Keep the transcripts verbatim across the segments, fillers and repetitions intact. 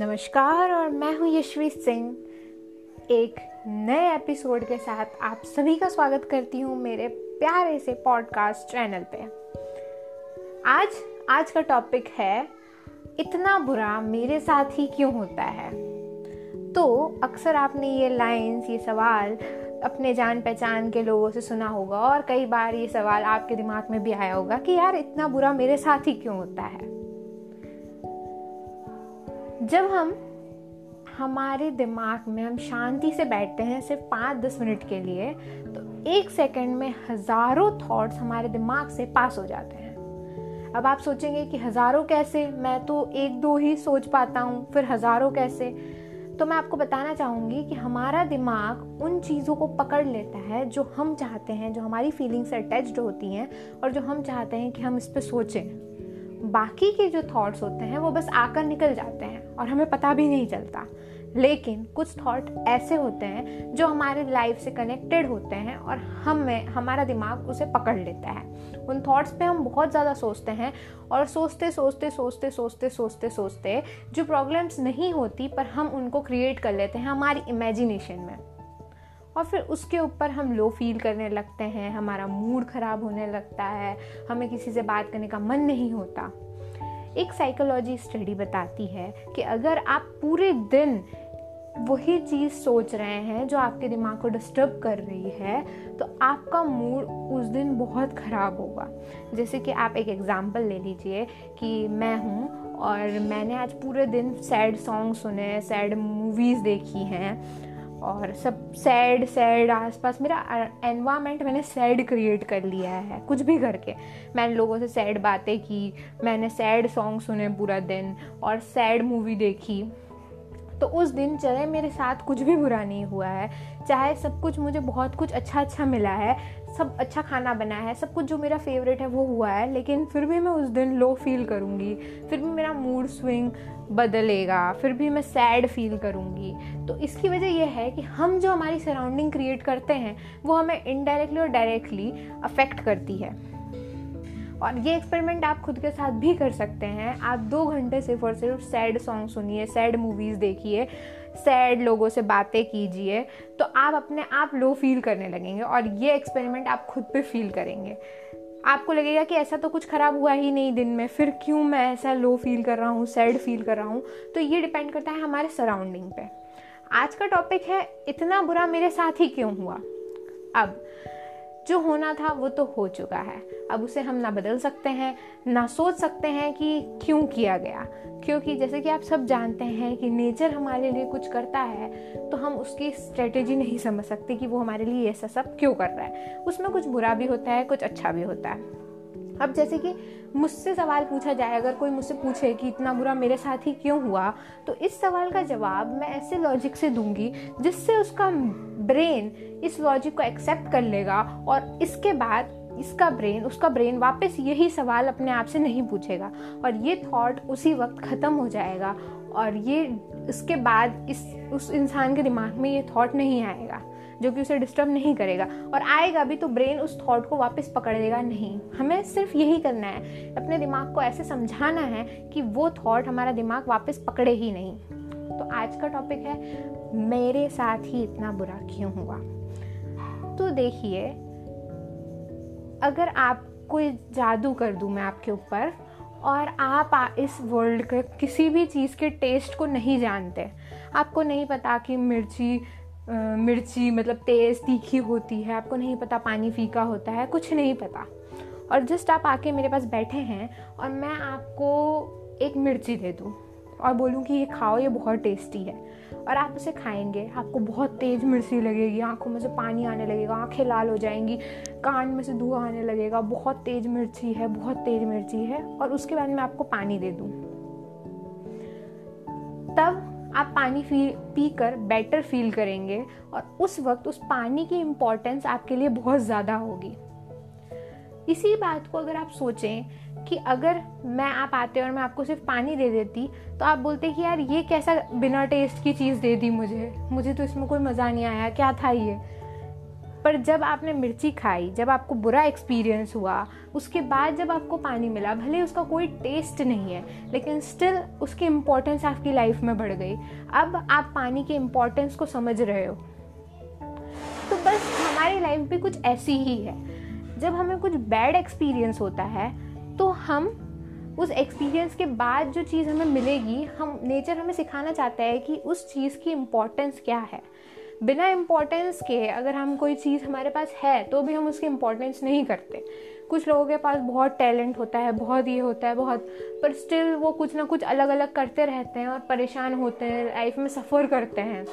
नमस्कार और मैं हूँ यशवीत सिंह। एक नए एपिसोड के साथ आप सभी का स्वागत करती हूँ मेरे प्यारे से पॉडकास्ट चैनल पे। आज आज का टॉपिक है इतना बुरा मेरे साथ ही क्यों होता है। तो अक्सर आपने ये लाइन्स, ये सवाल अपने जान पहचान के लोगों से सुना होगा और कई बार ये सवाल आपके दिमाग में भी आया होगा कि यार इतना बुरा मेरे साथ ही क्यों होता है। जब हम हमारे दिमाग में हम शांति से बैठते हैं सिर्फ पाँच दस मिनट के लिए, तो एक सेकंड में हज़ारों थॉट्स हमारे दिमाग से पास हो जाते हैं। अब आप सोचेंगे कि हज़ारों कैसे, मैं तो एक दो ही सोच पाता हूँ, फिर हज़ारों कैसे। तो मैं आपको बताना चाहूँगी कि हमारा दिमाग उन चीज़ों को पकड़ लेता है जो हम चाहते हैं, जो हमारी फीलिंग से अटैच्ड होती हैं और जो हम चाहते हैं कि हम इस पर सोचें। बाकी के जो थॉट्स होते हैं वो बस आकर निकल जाते हैं और हमें पता भी नहीं चलता। लेकिन कुछ थॉट ऐसे होते हैं जो हमारे लाइफ से कनेक्टेड होते हैं और हमें हमारा दिमाग उसे पकड़ लेता है। उन थॉट्स पे हम बहुत ज़्यादा सोचते हैं और सोचते सोचते सोचते सोचते सोचते सोचते जो प्रॉब्लम्स नहीं होती पर हम उनको क्रिएट कर लेते हैं हमारी इमेजिनेशन में, और फिर उसके ऊपर हम लो फील करने लगते हैं, हमारा मूड ख़राब होने लगता है, हमें किसी से बात करने का मन नहीं होता। एक साइकोलॉजी स्टडी बताती है कि अगर आप पूरे दिन वही चीज़ सोच रहे हैं जो आपके दिमाग को डिस्टर्ब कर रही है, तो आपका मूड उस दिन बहुत ख़राब होगा। जैसे कि आप एक एग्ज़ाम्पल ले लीजिए कि मैं हूँ और मैंने आज पूरे दिन सैड सॉन्ग सुने, सैड मूवीज़ देखी हैं और सब सैड सैड आसपास मेरा एनवायरनमेंट मैंने सैड क्रिएट कर लिया है। कुछ भी करके मैंने लोगों से सैड बातें की, मैंने सैड सॉन्ग सुने पूरा दिन और सैड मूवी देखी। तो उस दिन चाहे मेरे साथ कुछ भी बुरा नहीं हुआ है, चाहे सब कुछ मुझे बहुत कुछ अच्छा अच्छा मिला है, सब अच्छा खाना बना है, सब कुछ जो मेरा फेवरेट है वो हुआ है, लेकिन फिर भी मैं उस दिन लो फील करूँगी, फिर भी मेरा मूड स्विंग बदलेगा, फिर भी मैं सैड फील करूँगी। तो इसकी वजह यह है कि हम जो हमारी सराउंडिंग क्रिएट करते हैं वो हमें इनडायरेक्टली और डायरेक्टली अफेक्ट करती है। और ये एक्सपेरिमेंट आप खुद के साथ भी कर सकते हैं। आप दो घंटे सिर्फ और सिर्फ सैड सॉन्ग सुनिए, सैड मूवीज़ देखिए, सैड लोगों से बातें कीजिए, तो आप अपने आप लो फील करने लगेंगे और ये एक्सपेरिमेंट आप खुद पे फील करेंगे। आपको लगेगा कि ऐसा तो कुछ ख़राब हुआ ही नहीं दिन में, फिर क्यों मैं ऐसा लो फील कर रहा हूँ, सैड फील कर रहा हूँ। तो ये डिपेंड करता है हमारे सराउंडिंग पे। आज का टॉपिक है इतना बुरा मेरे साथ ही क्यों हुआ। अब जो होना था वो तो हो चुका है, अब उसे हम ना बदल सकते हैं ना सोच सकते हैं कि क्यों किया गया, क्योंकि जैसे कि आप सब जानते हैं कि नेचर हमारे लिए कुछ करता है तो हम उसकी स्ट्रेटेजी नहीं समझ सकते कि वो हमारे लिए ऐसा सब क्यों कर रहा है। उसमें कुछ बुरा भी होता है, कुछ अच्छा भी होता है। अब जैसे कि मुझसे सवाल पूछा जाए, अगर कोई मुझसे पूछे कि इतना बुरा मेरे साथ ही क्यों हुआ, तो इस सवाल का जवाब मैं ऐसे लॉजिक से दूंगी जिससे उसका ब्रेन इस लॉजिक को एक्सेप्ट कर लेगा और इसके बाद इसका ब्रेन उसका ब्रेन वापस यही सवाल अपने आप से नहीं पूछेगा और ये थॉट उसी वक्त ख़त्म हो जाएगा और ये इसके बाद इस उस इंसान के दिमाग में ये थॉट नहीं आएगा जो कि उसे डिस्टर्ब नहीं करेगा, और आएगा भी तो ब्रेन उस थॉट को वापस पकड़ लेगा नहीं। हमें सिर्फ यही करना है, अपने दिमाग को ऐसे समझाना है कि वो थॉट हमारा दिमाग वापस पकड़े ही नहीं। तो आज का टॉपिक है मेरे साथ ही इतना बुरा क्यों हुआ। तो देखिए, अगर आप कोई जादू कर दूँ मैं आपके ऊपर और आप इस वर्ल्ड के किसी भी चीज़ के टेस्ट को नहीं जानते, आपको नहीं पता कि मिर्ची मिर्ची मतलब तेज़ तीखी होती है, आपको नहीं पता पानी फीका होता है, कुछ नहीं पता, और जस्ट आप आके मेरे पास बैठे हैं और मैं आपको एक मिर्ची दे दूँ और बोलूँ कि ये खाओ, ये बहुत टेस्टी है, और आप उसे खाएंगे, आपको बहुत तेज़ मिर्ची लगेगी, आंखों में से पानी आने लगेगा, आंखें लाल हो जाएंगी, कान में से धुआं आने लगेगा, बहुत तेज़ मिर्ची है, बहुत तेज़ मिर्ची है, और उसके बाद मैं आपको पानी दे दूँ। तब आप पानी पी कर बेटर फील करेंगे और उस वक्त उस पानी की इम्पोर्टेंस आपके लिए बहुत ज़्यादा होगी। इसी बात को अगर आप सोचें कि अगर मैं आप आते और मैं आपको सिर्फ पानी दे देती, तो आप बोलते कि यार ये कैसा बिना टेस्ट की चीज़ दे दी मुझे मुझे तो इसमें कोई मज़ा नहीं आया, क्या था ये। पर जब आपने मिर्ची खाई, जब आपको बुरा एक्सपीरियंस हुआ, उसके बाद जब आपको पानी मिला, भले उसका कोई टेस्ट नहीं है लेकिन स्टिल उसकी इम्पोर्टेंस आपकी लाइफ में बढ़ गई। अब आप पानी के इम्पोर्टेंस को समझ रहे हो। तो बस हमारी लाइफ भी कुछ ऐसी ही है। जब हमें कुछ बैड एक्सपीरियंस होता है तो हम उस एक्सपीरियंस के बाद जो चीज़ हमें मिलेगी, हम नेचर हमें सिखाना चाहता है कि उस चीज़ की इम्पोर्टेंस क्या है। बिना इम्पोर्टेंस के अगर हम कोई चीज़ हमारे पास है तो भी हम उसकी इम्पोर्टेंस नहीं करते। कुछ लोगों के पास बहुत टैलेंट होता है, बहुत ये होता है, बहुत, पर स्टिल वो कुछ ना कुछ अलग अलग करते रहते हैं और परेशान होते हैं, लाइफ में सफ़र करते हैं,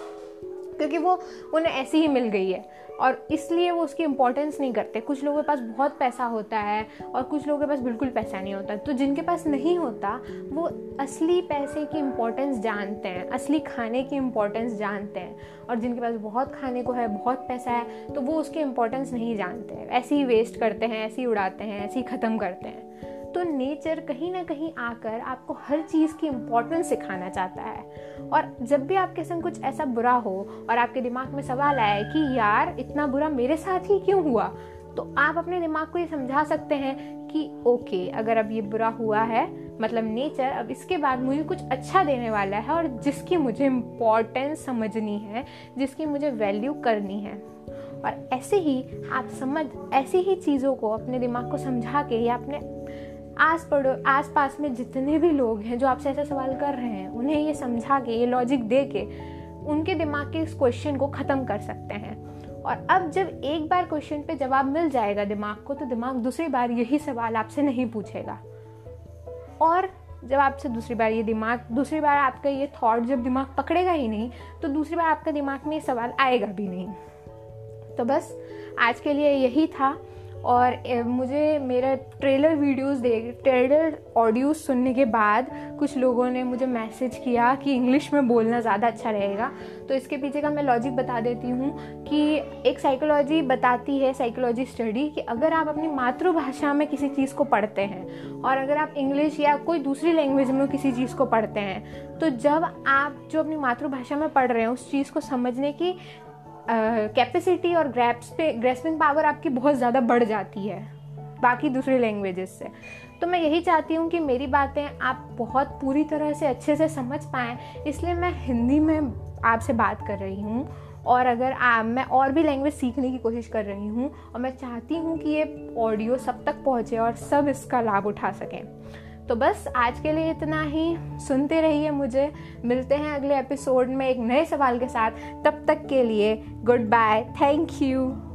क्योंकि वो उन्हें ऐसी ही मिल गई है और इसलिए वो उसकी इम्पोर्टेंस नहीं करते। कुछ लोगों के पास बहुत पैसा होता है और कुछ लोगों के पास बिल्कुल पैसा नहीं होता। तो जिनके पास नहीं होता वो असली पैसे की इम्पोर्टेंस जानते हैं, असली खाने की इम्पोर्टेंस जानते हैं, और जिनके पास बहुत खाने को है, बहुत पैसा है, तो वो उसकी इम्पोर्टेंस नहीं जानते हैं, ऐसे ही वेस्ट करते हैं, ऐसे ही उड़ाते हैं, ऐसे ही ख़त्म करते हैं। तो नेचर कहीं ना कहीं आकर आपको हर चीज़ की इम्पोर्टेंस सिखाना चाहता है। और जब भी आपके संग कुछ ऐसा बुरा हो और आपके दिमाग में सवाल आए कि यार इतना बुरा मेरे साथ ही क्यों हुआ, तो आप अपने दिमाग को ये समझा सकते हैं कि ओके, अगर अब ये बुरा हुआ है मतलब नेचर अब इसके बाद मुझे कुछ अच्छा देने वाला है, और जिसकी मुझे इम्पोर्टेंस समझनी है, जिसकी मुझे वैल्यू करनी है। और ऐसे ही आप समझ ऐसी ही चीज़ों को अपने दिमाग को समझा के या अपने आस पड़ो आस पास में जितने भी लोग हैं जो आपसे ऐसा सवाल कर रहे हैं, उन्हें ये समझा के, ये लॉजिक दे के उनके दिमाग के इस क्वेश्चन को ख़त्म कर सकते हैं। और अब जब एक बार क्वेश्चन पे जवाब मिल जाएगा दिमाग को, तो दिमाग दूसरी बार यही सवाल आपसे नहीं पूछेगा। और जब आपसे दूसरी बार ये दिमाग दूसरी बार आपका ये थॉट जब दिमाग पकड़ेगा ही नहीं, तो दूसरी बार आपका दिमाग में ये सवाल आएगा भी नहीं। तो बस आज के लिए यही था। और मुझे मेरा ट्रेलर वीडियोस देख ट्रेलर ऑडियोस सुनने के बाद कुछ लोगों ने मुझे मैसेज किया कि इंग्लिश में बोलना ज़्यादा अच्छा रहेगा। तो इसके पीछे का मैं लॉजिक बता देती हूँ कि एक साइकोलॉजी बताती है, साइकोलॉजी स्टडी, कि अगर आप अपनी मातृभाषा में किसी चीज़ को पढ़ते हैं और अगर आप इंग्लिश या कोई दूसरी लैंग्वेज में किसी चीज़ को पढ़ते हैं, तो जब आप जो अपनी मातृभाषा में पढ़ रहे हैं उस चीज़ को समझने की कैपेसिटी uh, और ग्रैप्स पे ग्रेस्पिंग पावर आपकी बहुत ज़्यादा बढ़ जाती है बाकी दूसरे लैंग्वेजेस से। तो मैं यही चाहती हूँ कि मेरी बातें आप बहुत पूरी तरह से अच्छे से समझ पाएँ, इसलिए मैं हिंदी में आपसे बात कर रही हूँ। और अगर आप मैं और भी लैंग्वेज सीखने की कोशिश कर रही हूँ और मैं चाहती हूँ कि ये ऑडियो सब तक पहुँचे और सब इसका लाभ उठा सकें। तो बस आज के लिए इतना ही। सुनते रहिए मुझे। मिलते हैं अगले एपिसोड में एक नए सवाल के साथ। तब तक के लिए गुड बाय, थैंक यू।